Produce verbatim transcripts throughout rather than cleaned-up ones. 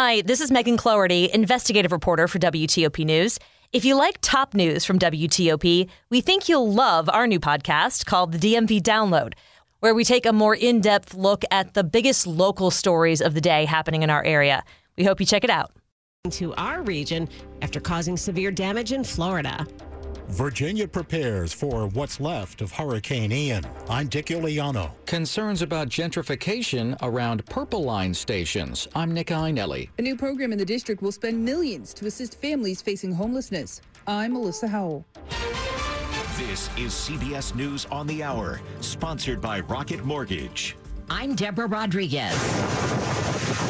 Hi, this is Megan Cloherty, investigative reporter for W T O P News. If you like top news from W T O P, we think you'll love our new podcast called the D M V Download, where we take a more in-depth look at the biggest local stories of the day happening in our area. We hope you check it out. To our region after causing severe damage in Florida. Virginia prepares for what's left of Hurricane Ian. I'm Dick Uliano. Concerns about gentrification around Purple Line stations. I'm Nick Iannelli. A new program in the district will spend millions to assist families facing homelessness. I'm Melissa Howell. This is C B S News on the Hour, sponsored by Rocket Mortgage. I'm Deborah Rodriguez.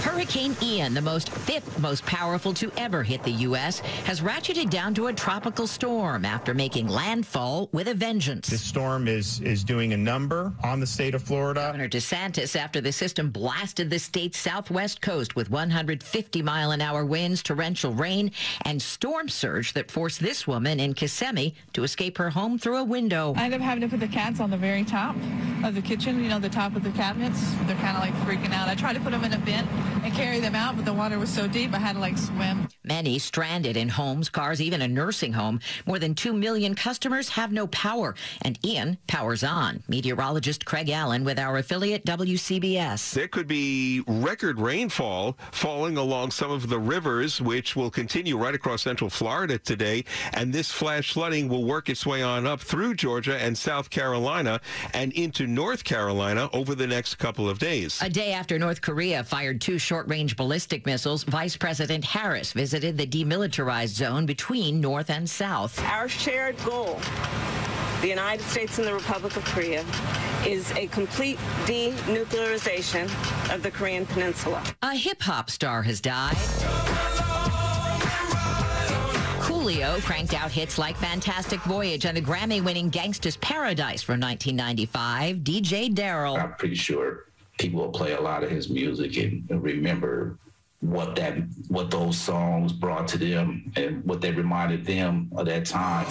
Hurricane Ian, the most fifth most powerful to ever hit the U S, has ratcheted down to a tropical storm after making landfall with a vengeance. This storm is is doing a number on the state of Florida. Governor DeSantis, after the system blasted the state's southwest coast with one hundred fifty mile an hour winds, torrential rain, and storm surge that forced this woman in Kissimmee to escape her home through a window. I ended up having to put the cats on the very top of the kitchen, you know, the top of the cabinets. They're kind of like freaking out. I tried to put them in a bin and carry them out, but the water was so deep I had to like swim. Many stranded in homes, cars, even a nursing home. More than two million customers have no power, and Ian powers on. Meteorologist Craig Allen with our affiliate W C B S. There could be record rainfall falling along some of the rivers, which will continue right across central Florida today, and this flash flooding will work its way on up through Georgia and South Carolina and into North Carolina over the next couple of days. A day after North Korea fired two short-range ballistic missiles, Vice President Harris visited the demilitarized zone between North and South. Our shared goal, the United States and the Republic of Korea, is a complete denuclearization of the Korean Peninsula. A hip-hop star has died. Coolio cranked out hits like Fantastic Voyage and the Grammy-winning Gangsta's Paradise from nineteen ninety-five, D J Daryl. I'm pretty sure people will play a lot of his music and, and remember what that, what those songs brought to them and what they reminded them of that time.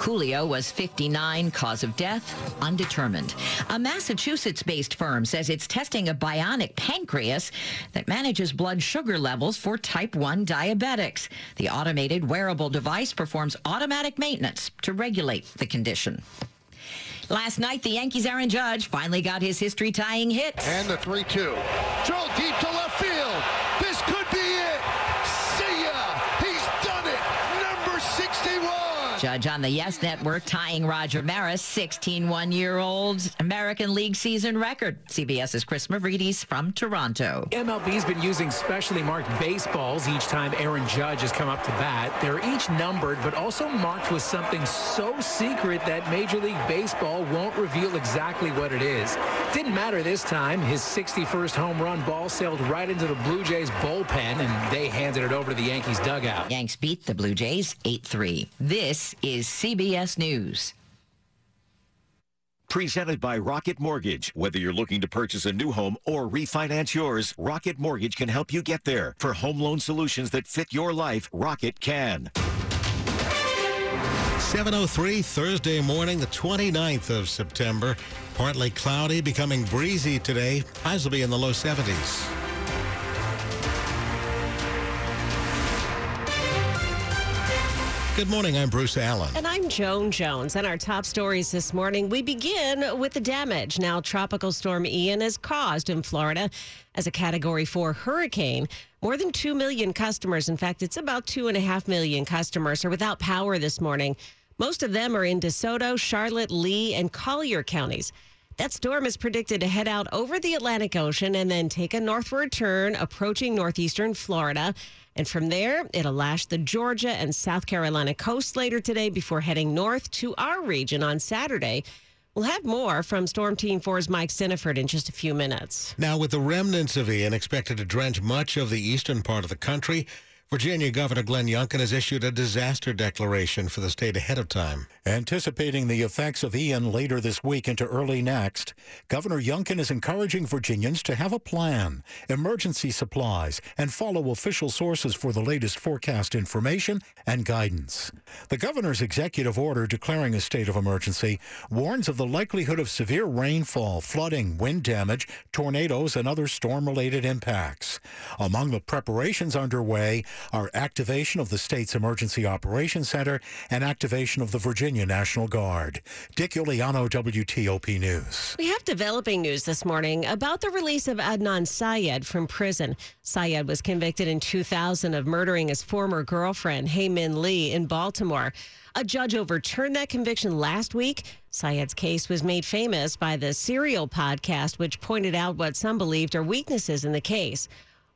Coolio was fifty-nine, cause of death undetermined. A Massachusetts-based firm says it's testing a bionic pancreas that manages blood sugar levels for type one diabetics. The automated wearable device performs automatic maintenance to regulate the condition. Last night, the Yankees' Aaron Judge finally got his history-tying hit. And the three two. Drilled deep to left field. This could be it. See ya. He's done it. Number sixty-one. Judge on the Yes Network tying Roger Maris' sixteen one-year-old American League season record. CBS's Chris Mavridis from Toronto. M L B's been using specially marked baseballs each time Aaron Judge has come up to bat. They're each numbered, but also marked with something so secret that Major League Baseball won't reveal exactly what it is. Didn't matter this time. His sixty-first home run ball sailed right into the Blue Jays bullpen, and they handed it over to the Yankees dugout. Yanks beat the Blue Jays eight three. This is C B S News. Presented by Rocket Mortgage. Whether you're looking to purchase a new home or refinance yours, Rocket Mortgage can help you get there. For home loan solutions that fit your life, Rocket can. seven oh three Thursday morning, the twenty-ninth of September. Partly cloudy, becoming breezy today. Highs will be in the low seventies. Good morning, I'm Bruce Allen. And I'm Joan Jones. And our top stories this morning, we begin with the damage now Tropical Storm Ian has caused in Florida as a Category four hurricane. More than two million customers, in fact, it's about two point five million customers, are without power this morning. Most of them are in DeSoto, Charlotte, Lee, and Collier counties. That storm is predicted to head out over the Atlantic Ocean and then take a northward turn, approaching northeastern Florida. And from there, it'll lash the Georgia and South Carolina coast later today before heading north to our region on Saturday. We'll have more from Storm Team four's Mike Siniford in just a few minutes. Now, with the remnants of Ian expected to drench much of the eastern part of the country, Virginia Governor Glenn Youngkin has issued a disaster declaration for the state ahead of time. Anticipating the effects of Ian later this week into early next, Governor Youngkin is encouraging Virginians to have a plan, emergency supplies, and follow official sources for the latest forecast information and guidance. The governor's executive order declaring a state of emergency warns of the likelihood of severe rainfall, flooding, wind damage, tornadoes, and other storm-related impacts. Among the preparations underway are activation of the state's Emergency Operations Center and activation of the Virginia National Guard. Dick Uliano, W T O P News. We have developing news this morning about the release of Adnan Syed from prison. Syed was convicted in two thousand of murdering his former girlfriend, Haymin Lee, in Baltimore. A judge overturned that conviction last week. Syed's case was made famous by the Serial podcast, which pointed out what some believed are weaknesses in the case.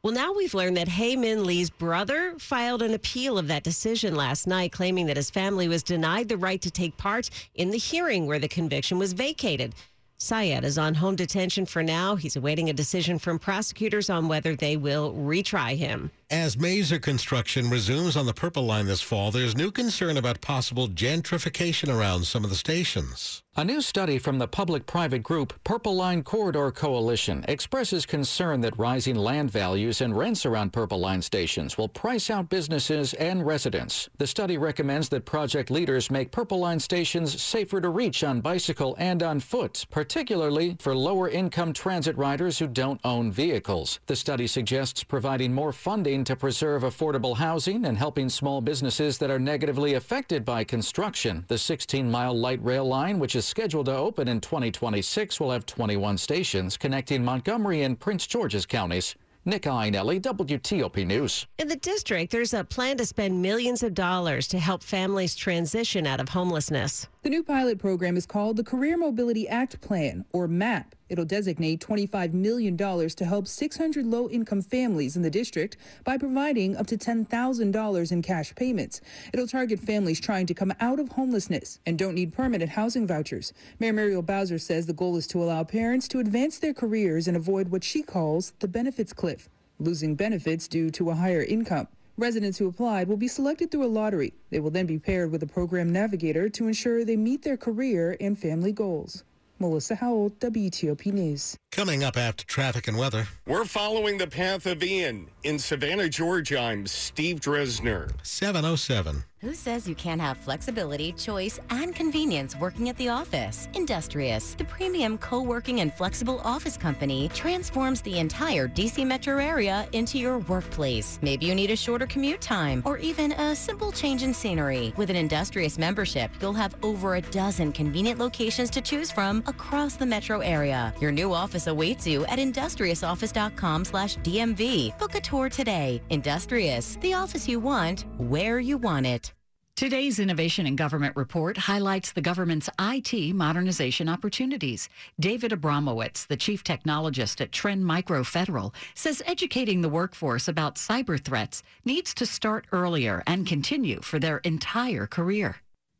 Well, now we've learned that Haymin Lee's brother filed an appeal of that decision last night, claiming that his family was denied the right to take part in the hearing where the conviction was vacated. Syed is on home detention for now. He's awaiting a decision from prosecutors on whether they will retry him. As Mazer construction resumes on the Purple Line this fall, there's new concern about possible gentrification around some of the stations. A new study from the public-private group Purple Line Corridor Coalition expresses concern that rising land values and rents around Purple Line stations will price out businesses and residents. The study recommends that project leaders make Purple Line stations safer to reach on bicycle and on foot, particularly for lower-income transit riders who don't own vehicles. The study suggests providing more funding to preserve affordable housing and helping small businesses that are negatively affected by construction. The sixteen mile light rail line, which is is scheduled to open in twenty twenty-six, will have twenty-one stations connecting Montgomery and Prince George's counties. Nick Iannelli, W T O P News. In the district, there's a plan to spend millions of dollars to help families transition out of homelessness. The new pilot program is called the Career Mobility Act Plan, or MAP. It'll designate twenty-five million dollars to help six hundred low-income families in the district by providing up to ten thousand dollars in cash payments. It'll target families trying to come out of homelessness and don't need permanent housing vouchers. Mayor Muriel Bowser says the goal is to allow parents to advance their careers and avoid what she calls the benefits cliff, losing benefits due to a higher income. Residents who applied will be selected through a lottery. They will then be paired with a program navigator to ensure they meet their career and family goals. Melissa Howell, W T O P News. Coming up after traffic and weather. We're following the path of Ian. In Savannah, Georgia, I'm Steve Dresner. seven oh seven. Who says you can't have flexibility, choice, and convenience working at the office? Industrious, the premium co-working and flexible office company, transforms the entire D C metro area into your workplace. Maybe you need a shorter commute time or even a simple change in scenery. With an Industrious membership, you'll have over a dozen convenient locations to choose from across the metro area. Your new office awaits you at industrious office dot com slash D M V. Book a tour today. Industrious, the office you want, where you want it. Today's Innovation in Government report highlights the government's I T modernization opportunities. David Abramowitz, the chief technologist at Trend Micro Federal, says educating the workforce about cyber threats needs to start earlier and continue for their entire career.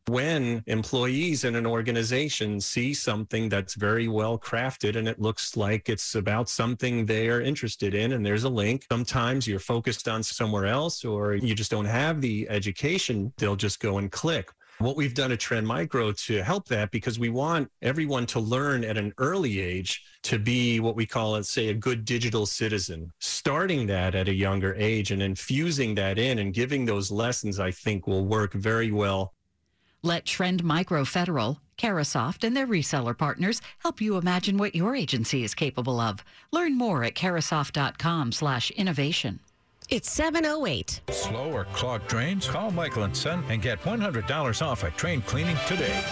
When employees in an organization see something that's very well crafted and it looks like it's about something they are interested in and there's a link, sometimes you're focused on somewhere else or you just don't have the education, they'll just go and click. What we've done at Trend Micro to help that, because we want everyone to learn at an early age to be what we call, let's say, a good digital citizen. Starting that at a younger age and infusing that in and giving those lessons, I think, will work very well. Let Trend Micro Federal, Carasoft, and their reseller partners help you imagine what your agency is capable of. Learn more at carasoft dot com slash innovation. It's seven oh eight. Slow or clogged drains? Call Michael and Son and get one hundred dollars off a drain cleaning today.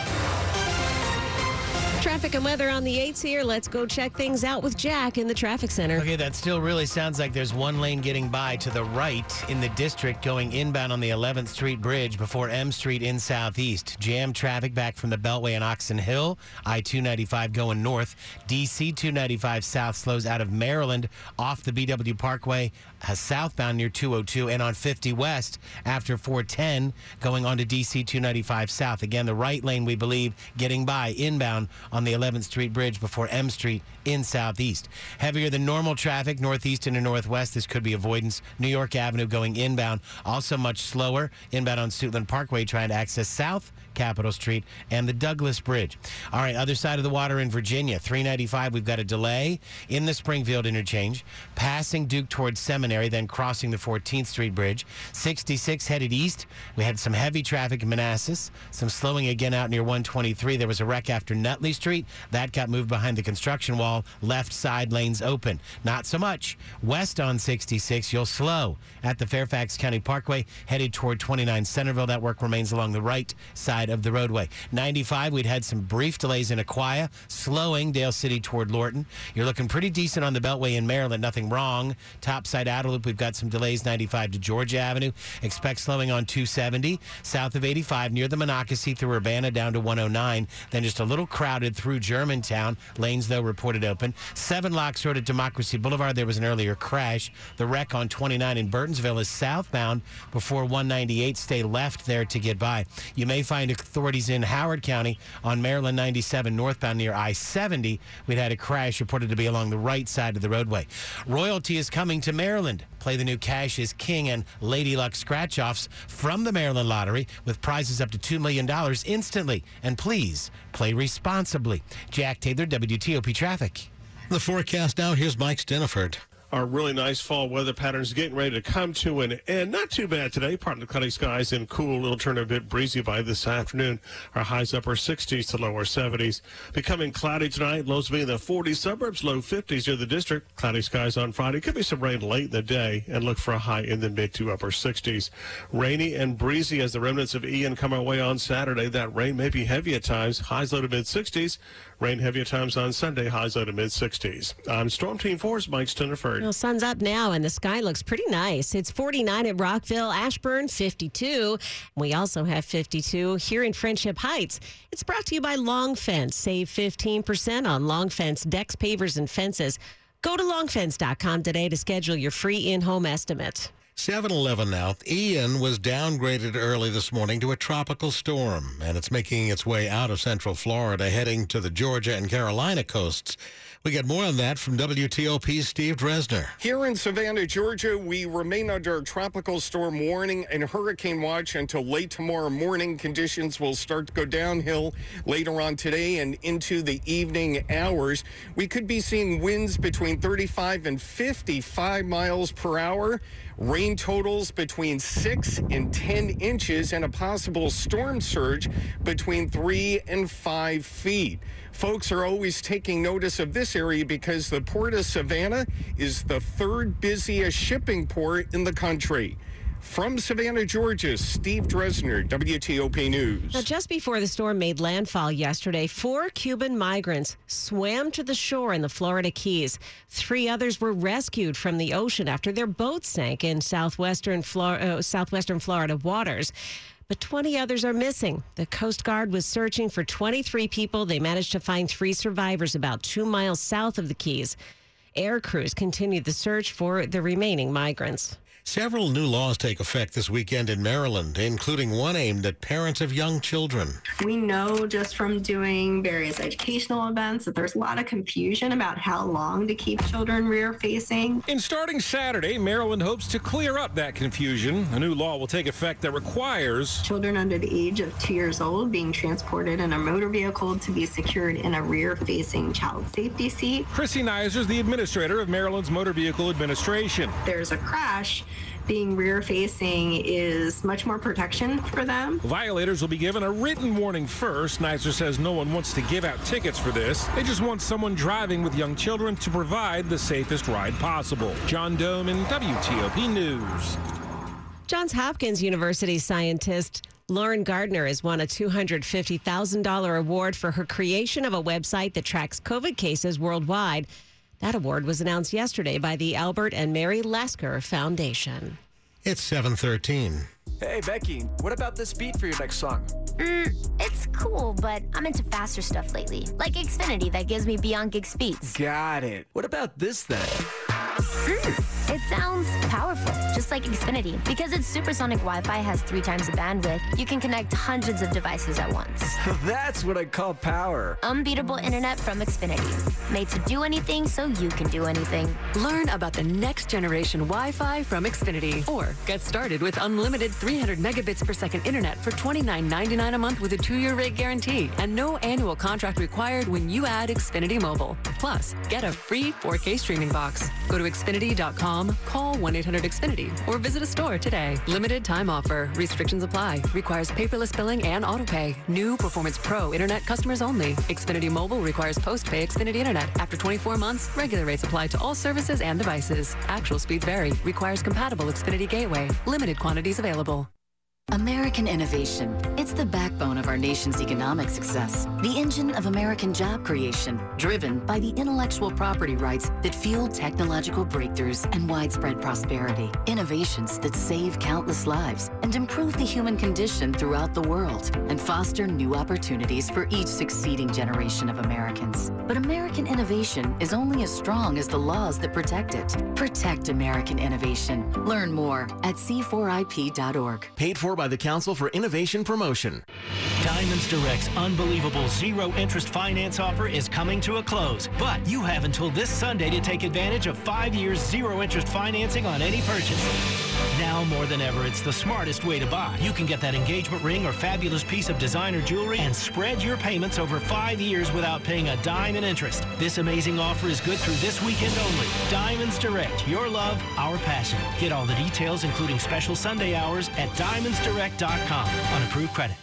Traffic and weather on the eights here. Let's go check things out with Jack in the traffic center. Okay, that still really sounds like there's one lane getting by to the right in the district going inbound on the eleventh Street Bridge before M Street in Southeast. Jam traffic back from the Beltway and Oxon Hill. I two ninety-five going north. D C two ninety-five south slows out of Maryland off the B W Parkway uh, southbound near two oh two and on fifty West after four ten going on to D C two ninety-five south. Again, the right lane, we believe, getting by inbound on the eleventh street Bridge before M street in Southeast. Heavier than normal traffic northeast into northwest. This could be avoidance. New York Avenue going inbound, also much slower. Inbound on Suitland Parkway trying to access south Capitol Street and the Douglas Bridge. All right, other side of the water in Virginia, three ninety-five. We've got a delay in the Springfield interchange, passing Duke towards Seminary, then crossing the fourteenth street Bridge. sixty-six headed east. We had some heavy traffic in Manassas, some slowing again out near one twenty-three. There was a wreck after Nutley Street. That got moved behind the construction wall. Left side lanes open. Not so much. West on sixty-six, you'll slow at the Fairfax County Parkway, headed toward twenty-nine Centerville. That work remains along the right side of the roadway. ninety-five, we'd had some brief delays in Acquia, slowing Dale City toward Lorton. You're looking pretty decent on the Beltway in Maryland. Nothing wrong. Topside outer loop, we've got some delays. ninety-five to Georgia Avenue. Expect slowing on two seventy. South of eighty-five, near the Monocacy through Urbana down to one oh nine. Then just a little crowded through Germantown. Lanes, though, reported open. Seven Locks Road at Democracy Boulevard. There was an earlier crash. The wreck on twenty-nine in Burtonsville is southbound before one ninety-eight. Stay left there to get by. You may find a authorities in Howard County on Maryland ninety-seven northbound near I seventy. We'd had a crash reported to be along the right side of the roadway. Royalty is coming to Maryland. Play the new Cash is King and Lady Luck scratch-offs from the Maryland Lottery with prizes up to two million dollars instantly. And please play responsibly. Jack Taylor, W T O P Traffic. The forecast now, here's Mike Steniford. Our really nice fall weather patterns getting ready to come to an end. Not too bad today. Partly cloudy skies and cool. It'll turn a bit breezy by this afternoon. Our highs upper sixties to lower seventies. Becoming cloudy tonight. Lows being in the forties. Suburbs, low fifties near the district. Cloudy skies on Friday. Could be some rain late in the day and look for a high in the mid to upper sixties. Rainy and breezy as the remnants of Ian come our way on Saturday. That rain may be heavy at times. Highs low to mid sixties. Rain heavy at times on Sunday. Highs low to mid sixties. I'm Storm Team four's Mike Steniford. Well, sun's up now, and the sky looks pretty nice. It's forty-nine at Rockville, Ashburn, fifty-two. We also have fifty-two here in Friendship Heights. It's brought to you by Long Fence. Save fifteen percent on Long Fence decks, pavers, and fences. Go to long fence dot com today to schedule your free in-home estimate. seven eleven now. Ian was downgraded early this morning to a tropical storm, and it's making its way out of central Florida, heading to the Georgia and Carolina coasts. We get more on that from W T O P's Steve Dresner. Here in Savannah, Georgia, we remain under a tropical storm warning and hurricane watch until late tomorrow morning. Conditions will start to go downhill later on today and into the evening hours. We could be seeing winds between thirty-five and fifty-five miles per hour, rain totals between six and ten inches, and a possible storm surge between three and five feet. Folks are always taking notice of this area because the port of Savannah is the third busiest shipping port in the country. From Savannah, Georgia, Steve Dresner, W T O P News. Now, just before the storm made landfall yesterday, four Cuban migrants swam to the shore in the Florida Keys. Three others were rescued from the ocean after their boat sank in southwestern, Flor- uh, southwestern Florida waters. But twenty others are missing. The Coast Guard was searching for twenty-three people. They managed to find three survivors about two miles south of the Keys. Air crews continued the search for the remaining migrants. Several new laws take effect this weekend in Maryland, including one aimed at parents of young children. We know just from doing various educational events that there's a lot of confusion about how long to keep children rear-facing. And starting Saturday, Maryland hopes to clear up that confusion. A new law will take effect that requires children under the age of two years old being transported in a motor vehicle to be secured in a rear-facing child safety seat. Chrissy Nizer is the administrator of Maryland's Motor Vehicle Administration. There's a crash. Being rear-facing is much more protection for them. Violators will be given a written warning first. Nizer says no one wants to give out tickets for this. They just want someone driving with young children to provide the safest ride possible. John Doman, W T O P News. Johns Hopkins University scientist Lauren Gardner has won a two hundred fifty thousand dollars award for her creation of a website that tracks COVID cases worldwide. That award was announced yesterday by the Albert and Mary Lasker Foundation. It's seven thirteen. Hey, Becky, what about this beat for your next song? Mm, it's cool, but I'm into faster stuff lately, like Xfinity that gives me beyond gig speeds. Got it. What about this, then? Mm, it sounds powerful. just like Xfinity. Because its supersonic Wi-Fi has three times the bandwidth, you can connect hundreds of devices at once. That's what I call power. Unbeatable internet from Xfinity. Made to do anything so you can do anything. Learn about the next generation Wi-Fi from Xfinity. Or get started with unlimited three hundred megabits per second internet for twenty-nine ninety-nine a month with a two-year rate guarantee and no annual contract required when you add Xfinity Mobile. Plus, get a free four K streaming box. Go to Xfinity dot com, call one eight hundred Xfinity, or visit a store today. Limited time offer. Restrictions apply. Requires paperless billing and autopay. New Performance Pro Internet customers only. Xfinity Mobile requires post-pay Xfinity Internet. After twenty-four months, regular rates apply to all services and devices. Actual speed vary. Requires compatible Xfinity Gateway. Limited quantities available. American innovation. It's the backbone of our nation's economic success. The engine of American job creation, driven by the intellectual property rights that fuel technological breakthroughs and widespread prosperity. Innovations that save countless lives and improve the human condition throughout the world and foster new opportunities for each succeeding generation of Americans. But American innovation is only as strong as the laws that protect it. Protect American innovation. Learn more at C four I P dot org. Paid for by the Council for Innovation Promotion. Diamonds Direct's unbelievable zero-interest finance offer is coming to a close, but you have until this Sunday to take advantage of five years zero-interest financing on any purchase. Now more than ever, it's the smartest way to buy. You can get that engagement ring or fabulous piece of designer jewelry and spread your payments over five years without paying a dime in interest. This amazing offer is good through this weekend only. Diamonds Direct, your love, our passion. Get all the details, including special Sunday hours, at diamonds direct dot com on approved credit.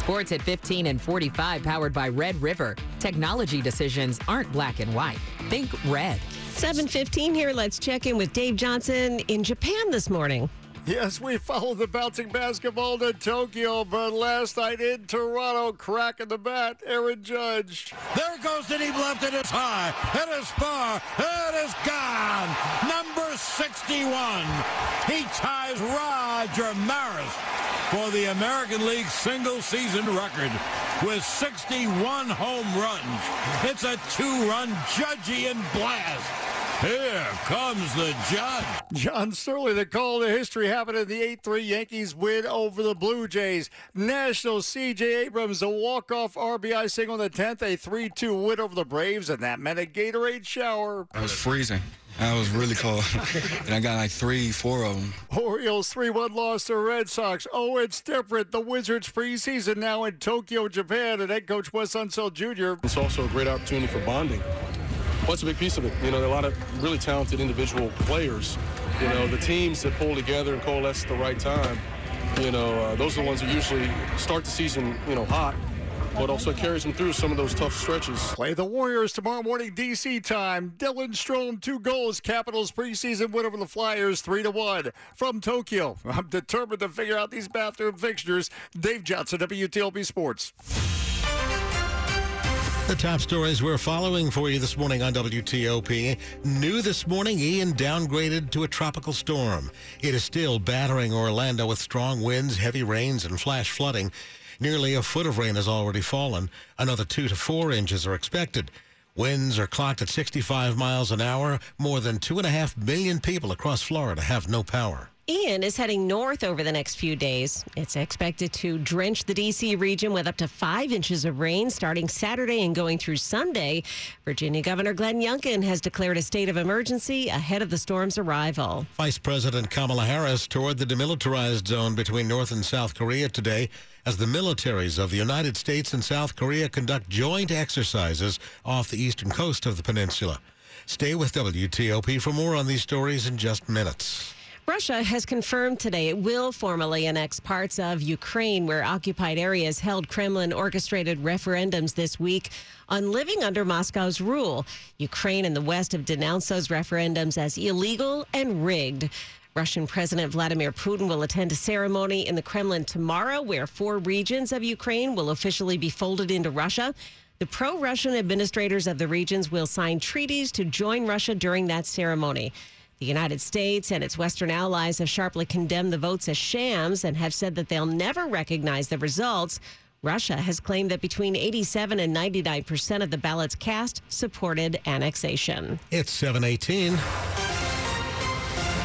Sports at fifteen and forty-five, powered by Red River. Technology decisions aren't black and white. Think red. seven fifteen here. Let's check in with Dave Johnson in Japan this morning. Yes, we follow the bouncing basketball to Tokyo, but last night in Toronto, cracking the bat, Aaron Judge. There goes the deep left. It is high. It is far. It is gone. Number sixty-one. He ties Roger Maris for the American League single-season record with sixty-one home runs. It's a two-run Judgian blast. Here comes the Judge. John Sterling, the call to history happened in the eight three Yankees win over the Blue Jays. Nationals, C J Abrams, a walk-off R B I single in the tenth, a three two win over the Braves, and that meant a Gatorade shower. It was freezing. That was really cold, and I got like three, four of them. Orioles three one loss to Red Sox. Oh, it's different. The Wizards preseason now in Tokyo, Japan, and head coach Wes Unseld Junior It's also a great opportunity for bonding. What's a big piece of it? You know, there are a lot of really talented individual players. You know, the teams that pull together and coalesce at the right time, you know, uh, those are the ones that usually start the season, you know, hot, but also carries them through some of those tough stretches. Play the Warriors tomorrow morning, D C time. Dylan Strome, two goals. Capitals preseason win over the Flyers, three to one. From Tokyo, I'm determined to figure out these bathroom fixtures. Dave Johnson, W T O P Sports. The top stories we're following for you this morning on W T O P. New this morning, Ian downgraded to a tropical storm. It is still battering Orlando with strong winds, heavy rains, and flash flooding. Nearly a foot of rain has already fallen. Another two to four inches are expected. Winds are clocked at sixty-five miles an hour. More than two and a half million people across Florida have no power. Ian is heading north over the next few days. It's expected to drench the D C region with up to five inches of rain starting Saturday and going through Sunday. Virginia Governor Glenn Youngkin has declared a state of emergency ahead of the storm's arrival. Vice President Kamala Harris toured the demilitarized zone between North and South Korea today, as the militaries of the United States and South Korea conduct joint exercises off the eastern coast of the peninsula. Stay with W T O P for more on these stories in just minutes. Russia has confirmed today it will formally annex parts of Ukraine, where occupied areas held Kremlin-orchestrated referendums this week on living under Moscow's rule. Ukraine and the West have denounced those referendums as illegal and rigged. Russian President Vladimir Putin will attend a ceremony in the Kremlin tomorrow where four regions of Ukraine will officially be folded into Russia. The pro-Russian administrators of the regions will sign treaties to join Russia during that ceremony. The United States and its Western allies have sharply condemned the votes as shams and have said that they'll never recognize the results. Russia has claimed that between eighty-seven and ninety-nine percent of the ballots cast supported annexation. It's seven eighteen.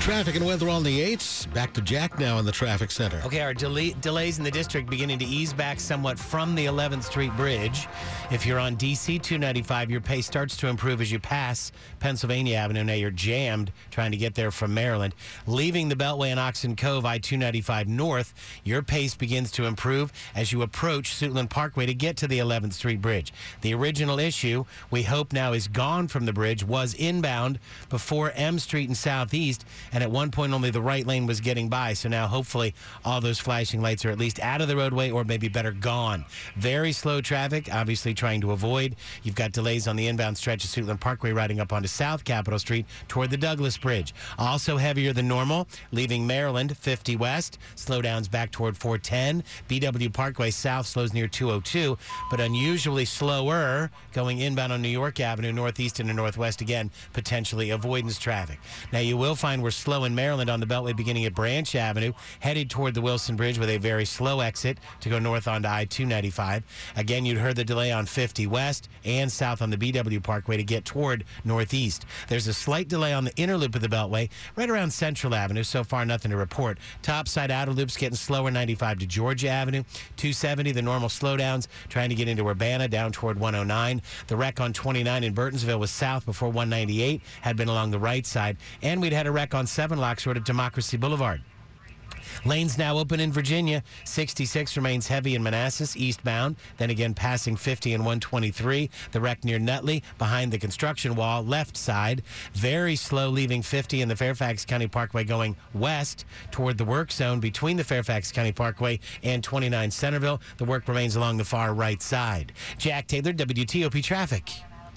Traffic and weather on the eights. Back to Jack now in the traffic center. Okay, our del- delays in the district beginning to ease back somewhat from the eleventh Street Bridge. If you're on D C two ninety-five, your pace starts to improve as you pass Pennsylvania Avenue. Now you're jammed trying to get there from Maryland. Leaving the Beltway in Oxon Cove, I two ninety-five north, your pace begins to improve as you approach Suitland Parkway to get to the eleventh Street Bridge. The original issue, we hope now is gone from the bridge, was inbound before M Street and Southeast, and at one point only the right lane was getting by, so now hopefully all those flashing lights are at least out of the roadway or maybe better gone. Very slow traffic, obviously trying to avoid. You've got delays on the inbound stretch of Suitland Parkway riding up onto South Capitol Street toward the Douglas Bridge. Also heavier than normal, leaving Maryland, fifty West, slowdowns back toward four ten. B W Parkway South slows near two oh two, but unusually slower going inbound on New York Avenue, northeast into northwest, again, potentially avoidance traffic. Now you will find we're slow in Maryland on the Beltway beginning at Branch Avenue, headed toward the Wilson Bridge with a very slow exit to go north onto I two ninety-five. Again, you'd heard the delay on fifty West and south on the B W Parkway to get toward northeast. There's a slight delay on the inner loop of the Beltway right around Central Avenue. So far, nothing to report. Topside outer loops getting slower, ninety-five to Georgia Avenue, two seventy, the normal slowdowns, trying to get into Urbana down toward one oh nine. The wreck on twenty-nine in Burtonsville was south before one ninety-eight, had been along the right side, and we'd had a wreck on Seven Locks Road at Democracy Boulevard. Lanes now open in Virginia. sixty-six remains heavy in Manassas, eastbound. Then again, passing fifty and one twenty-three. The wreck near Nutley, behind the construction wall, left side. Very slow leaving fifty in the Fairfax County Parkway going west toward the work zone between the Fairfax County Parkway and twenty-nine Centerville. The work remains along the far right side. Jack Taylor, W T O P Traffic.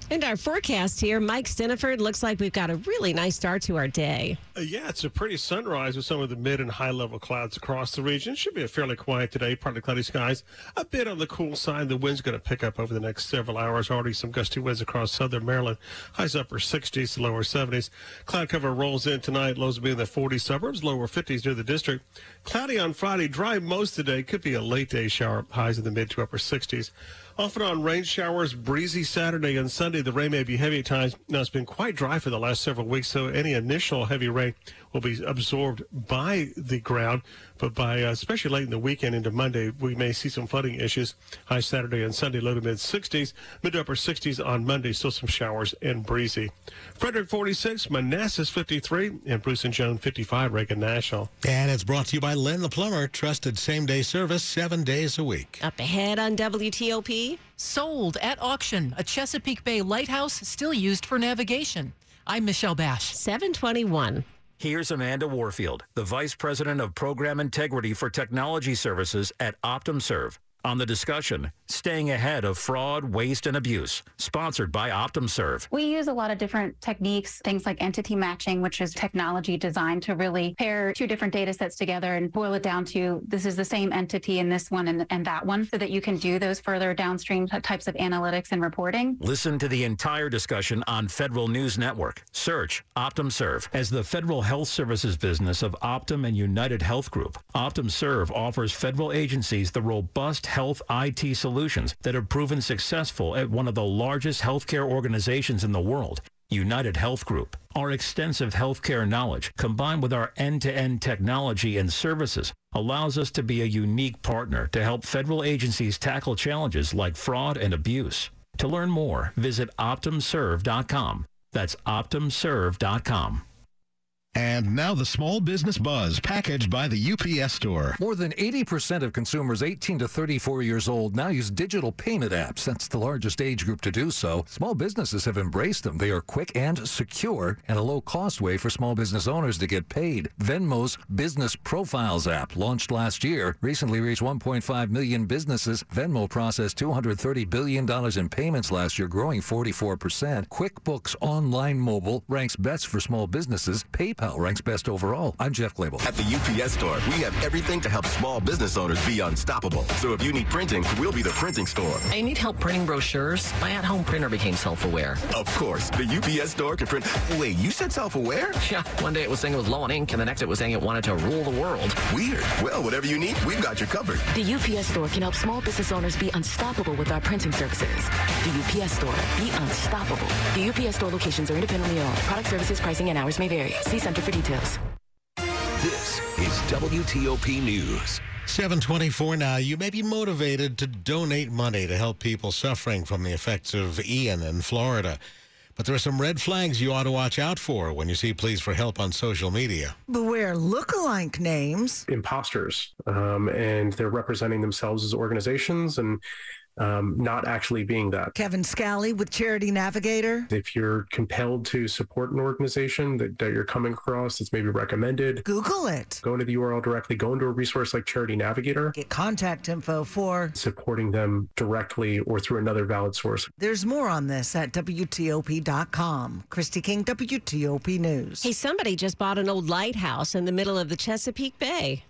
And our forecast here, Mike Stiniford, looks like we've got a really nice start to our day. Uh, yeah, it's a pretty sunrise with some of the mid and high level clouds across the region. Should be a fairly quiet today, partly cloudy skies. A bit on the cool side. The wind's going to pick up over the next several hours. Already some gusty winds across southern Maryland. Highs upper sixties to lower seventies. Cloud cover rolls in tonight. Lows will be in the forties suburbs, lower fifties near the district. Cloudy on Friday, dry most today. Could be a late day shower. Highs in the mid to upper sixties. Off and on rain showers, breezy Saturday and Sunday. The rain may be heavy at times. Now, it's been quite dry for the last several weeks, so any initial heavy rain will be absorbed by the ground. But by, uh, especially late in the weekend into Monday, we may see some flooding issues. High Saturday and Sunday, low to mid-sixties. Mid to upper sixties on Monday, still some showers and breezy. Frederick, forty-six, Manassas, fifty-three, and Bruce and Joan, fifty-five, Reagan National. And it's brought to you by Lynn the Plumber. Trusted same-day service, seven days a week. Up ahead on W T O P. Sold at auction, a Chesapeake Bay lighthouse still used for navigation. I'm Michelle Bash. seven twenty-one. Here's Amanda Warfield, the Vice President of Program Integrity for Technology Services at OptumServe, on the discussion, Staying Ahead of Fraud, Waste, and Abuse, sponsored by OptumServe. We use a lot of different techniques, things like entity matching, which is technology designed to really pair two different data sets together and boil it down to this is the same entity in this one and, and that one, so that you can do those further downstream types of analytics and reporting. Listen to the entire discussion on Federal News Network. Search OptumServe. As the federal health services business of Optum and United Health Group, OptumServe offers federal agencies the robust health I T solutions that have proven successful at one of the largest healthcare organizations in the world, United Health Group. Our extensive healthcare knowledge, combined with our end-to-end technology and services, allows us to be a unique partner to help federal agencies tackle challenges like fraud and abuse. To learn more, visit Optum Serve dot com. That's Optum Serve dot com. And now the Small Business Buzz, packaged by the U P S Store. More than eighty percent of consumers eighteen to thirty-four years old now use digital payment apps. That's the largest age group to do so. Small businesses have embraced them. They are quick and secure and a low-cost way for small business owners to get paid. Venmo's Business Profiles app, launched last year, recently reached one point five million businesses. Venmo processed two hundred thirty billion dollars in payments last year, growing forty-four percent. QuickBooks Online Mobile ranks best for small businesses. PayPal ranks best overall. I'm Jeff Glable. At the U P S Store, we have everything to help small business owners be unstoppable. So if you need printing, we'll be the printing store. I need help printing brochures. My at-home printer became self-aware. Of course, the U P S Store can print. Wait, you said self-aware? Yeah, one day it was saying it was low on ink, and the next it was saying it wanted to rule the world. Weird. Well, whatever you need, we've got you covered. The U P S Store can help small business owners be unstoppable with our printing services. The U P S Store. Be unstoppable. The U P S Store locations are independently owned. Product services, pricing, and hours may vary. See for details. is W T O P News. seven twenty-four now. You may be motivated to donate money to help people suffering from the effects of Ian in Florida. But there are some red flags you ought to watch out for when you see pleas for help on social media. Beware lookalike names. Imposters. Um, and they're representing themselves as organizations and um, not actually being that. Kevin Scally with Charity Navigator. If you're compelled to support an organization that, that you're coming across that's maybe recommended, Google it. Go into the U R L directly. Go into a resource like Charity Navigator. Get contact info for supporting them directly or through another valid source. There's more on this at W T O P dot com. Christy King, W T O P News. Hey, somebody just bought an old lighthouse in the middle of the Chesapeake Bay.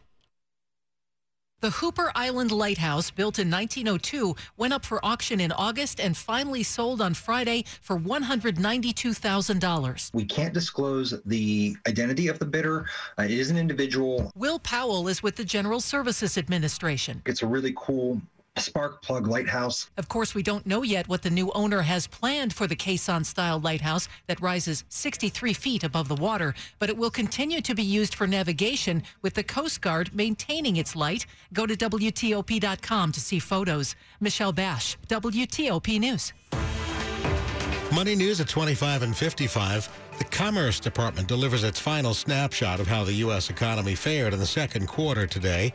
The Hooper Island Lighthouse, built in nineteen oh two, went up for auction in August and finally sold on Friday for one hundred ninety-two thousand dollars. We can't disclose the identity of the bidder. Uh, it is an individual. Will Powell is with the General Services Administration. It's a really cool spark plug lighthouse. Of course, we don't know yet what the new owner has planned for the caisson-style lighthouse that rises sixty-three feet above the water, but it will continue to be used for navigation with the Coast Guard maintaining its light. Go to W T O P dot com to see photos. Michelle Bash, W T O P News. Money news at twenty-five and fifty-five. The Commerce Department delivers its final snapshot of how the U S economy fared in the second quarter today.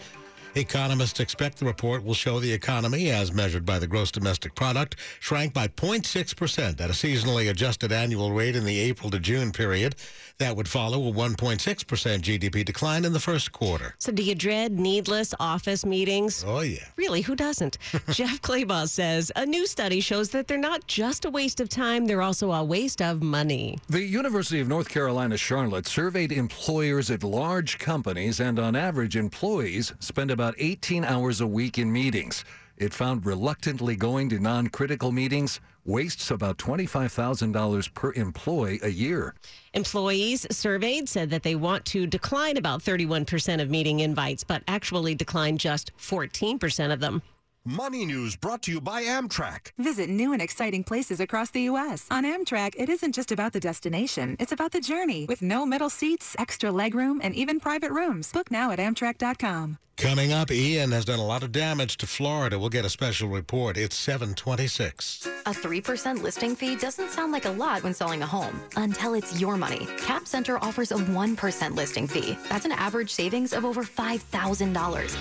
Economists expect the report will show the economy, as measured by the gross domestic product, shrank by zero point six percent at a seasonally adjusted annual rate in the April to June period. That would follow a one point six percent G D P decline in the first quarter. So do you dread needless office meetings? Oh, yeah. Really, who doesn't? Jeff Claybaugh says a new study shows that they're not just a waste of time, they're also a waste of money. The University of North Carolina, Charlotte surveyed employers at large companies, and on average, employees spend about About eighteen hours a week in meetings. It found reluctantly going to non-critical meetings wastes about twenty-five thousand dollars per employee a year. Employees surveyed said that they want to decline about thirty-one percent of meeting invites, but actually declined just fourteen percent of them. Money news brought to you by Amtrak. Visit new and exciting places across the U S On Amtrak, it isn't just about the destination. It's about the journey with no middle seats, extra legroom, and even private rooms. Book now at Amtrak dot com. Coming up, Ian has done a lot of damage to Florida. We'll get a special report. It's seven twenty-six. A three percent listing fee doesn't sound like a lot when selling a home until it's your money. Cap Center offers a one percent listing fee. That's an average savings of over five thousand dollars.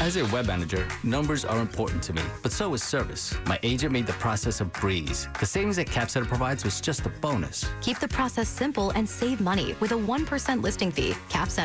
As a web manager, numbers are important to me, but so is service. My agent made the process a breeze. The savings that Cap Center provides was just a bonus. Keep the process simple and save money with a one percent listing fee. Cap Center.